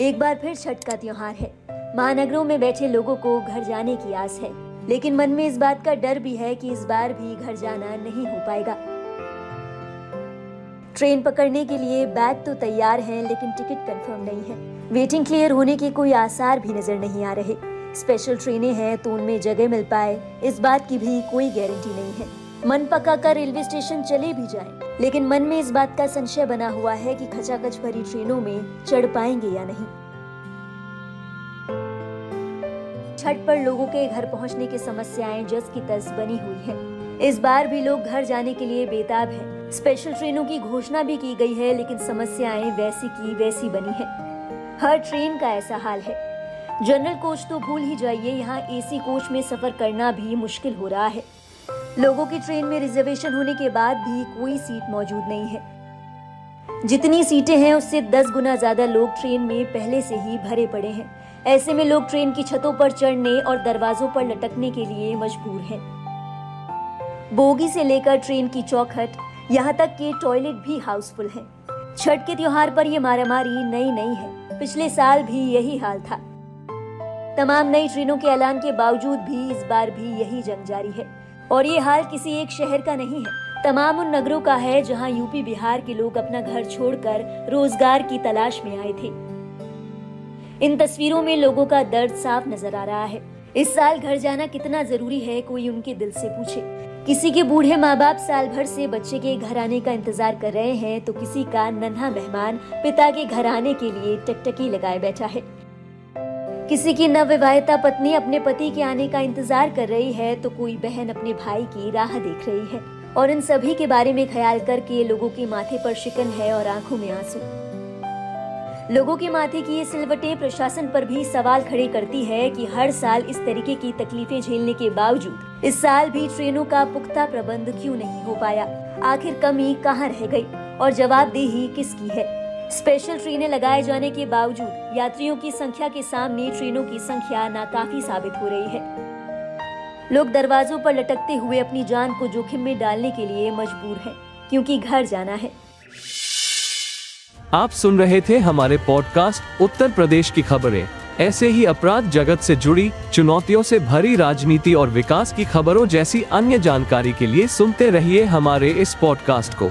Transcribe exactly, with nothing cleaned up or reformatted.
एक बार फिर छठ का त्योहार है। महानगरों में बैठे लोगों को घर जाने की आस है, लेकिन मन में इस बात का डर भी है कि इस बार भी घर जाना नहीं हो पाएगा। ट्रेन पकड़ने के लिए बैग तो तैयार हैं, लेकिन टिकट कंफर्म नहीं है। वेटिंग क्लियर होने के कोई आसार भी नजर नहीं आ रहे। स्पेशल ट्रेनें हैं तो उनमें जगह मिल पाए, इस बात की भी कोई गारंटी नहीं है। मन पका कर रेलवे स्टेशन चले भी जाएं, लेकिन मन में इस बात का संशय बना हुआ है कि खचाखच भरी ट्रेनों में चढ़ पाएंगे या नहीं। छठ पर लोगों के घर पहुंचने की समस्याएं जस की तस बनी हुई है। इस बार भी लोग घर जाने के लिए बेताब हैं। स्पेशल ट्रेनों की घोषणा भी की गई है, लेकिन समस्याएं वैसी की वैसी बनी है। हर ट्रेन का ऐसा हाल है। जनरल कोच तो भूल ही जाइए, यहाँ एसी कोच में सफर करना भी मुश्किल हो रहा है। लोगों की ट्रेन में रिजर्वेशन होने के बाद भी कोई सीट मौजूद नहीं है। जितनी सीटें हैं उससे दस गुना ज्यादा लोग ट्रेन में पहले से ही भरे पड़े हैं। ऐसे में लोग ट्रेन की छतों पर चढ़ने और दरवाजों पर लटकने के लिए मजबूर हैं। बोगी से लेकर ट्रेन की चौखट, यहाँ तक कि टॉयलेट भी हाउसफुल है। छठ के त्योहार पर ये मारामारी नई नहीं है। पिछले साल भी यही हाल था। तमाम नई ट्रेनों के ऐलान के बावजूद भी इस बार भी यही जंग जारी है। और ये हाल किसी एक शहर का नहीं है, तमाम उन नगरों का है जहां यूपी बिहार के लोग अपना घर छोड़कर रोजगार की तलाश में आए थे। इन तस्वीरों में लोगों का दर्द साफ नजर आ रहा है। इस साल घर जाना कितना जरूरी है, कोई उनके दिल से पूछे। किसी के बूढ़े माँ बाप साल भर से बच्चे के घर आने का इंतजार कर रहे हैं, तो किसी का नन्हा मेहमान पिता के घर आने के लिए टकटकी लगाए बैठा है। किसी की नवविवाहिता पत्नी अपने पति के आने का इंतजार कर रही है, तो कोई बहन अपने भाई की राह देख रही है। और इन सभी के बारे में ख्याल करके लोगों के माथे पर शिकन है और आंखों में आंसू। लोगों के माथे की ये सिलवटें प्रशासन पर भी सवाल खड़े करती है कि हर साल इस तरीके की तकलीफें झेलने के बावजूद इस साल भी ट्रेनों का पुख्ता प्रबंध क्यों नहीं हो पाया। आखिर कमी कहाँ रह गई और जवाबदेही किसकी है। स्पेशल ट्रेनें लगाए जाने के बावजूद यात्रियों की संख्या के सामने ट्रेनों की संख्या नाकाफी साबित हो रही है। लोग दरवाजों पर लटकते हुए अपनी जान को जोखिम में डालने के लिए मजबूर हैं, क्योंकि घर जाना है। आप सुन रहे थे हमारे पॉडकास्ट उत्तर प्रदेश की खबरें। ऐसे ही अपराध जगत से जुड़ी, चुनौतियों से भरी राजनीति और विकास की खबरों जैसी अन्य जानकारी के लिए सुनते रहिए हमारे इस पॉडकास्ट को।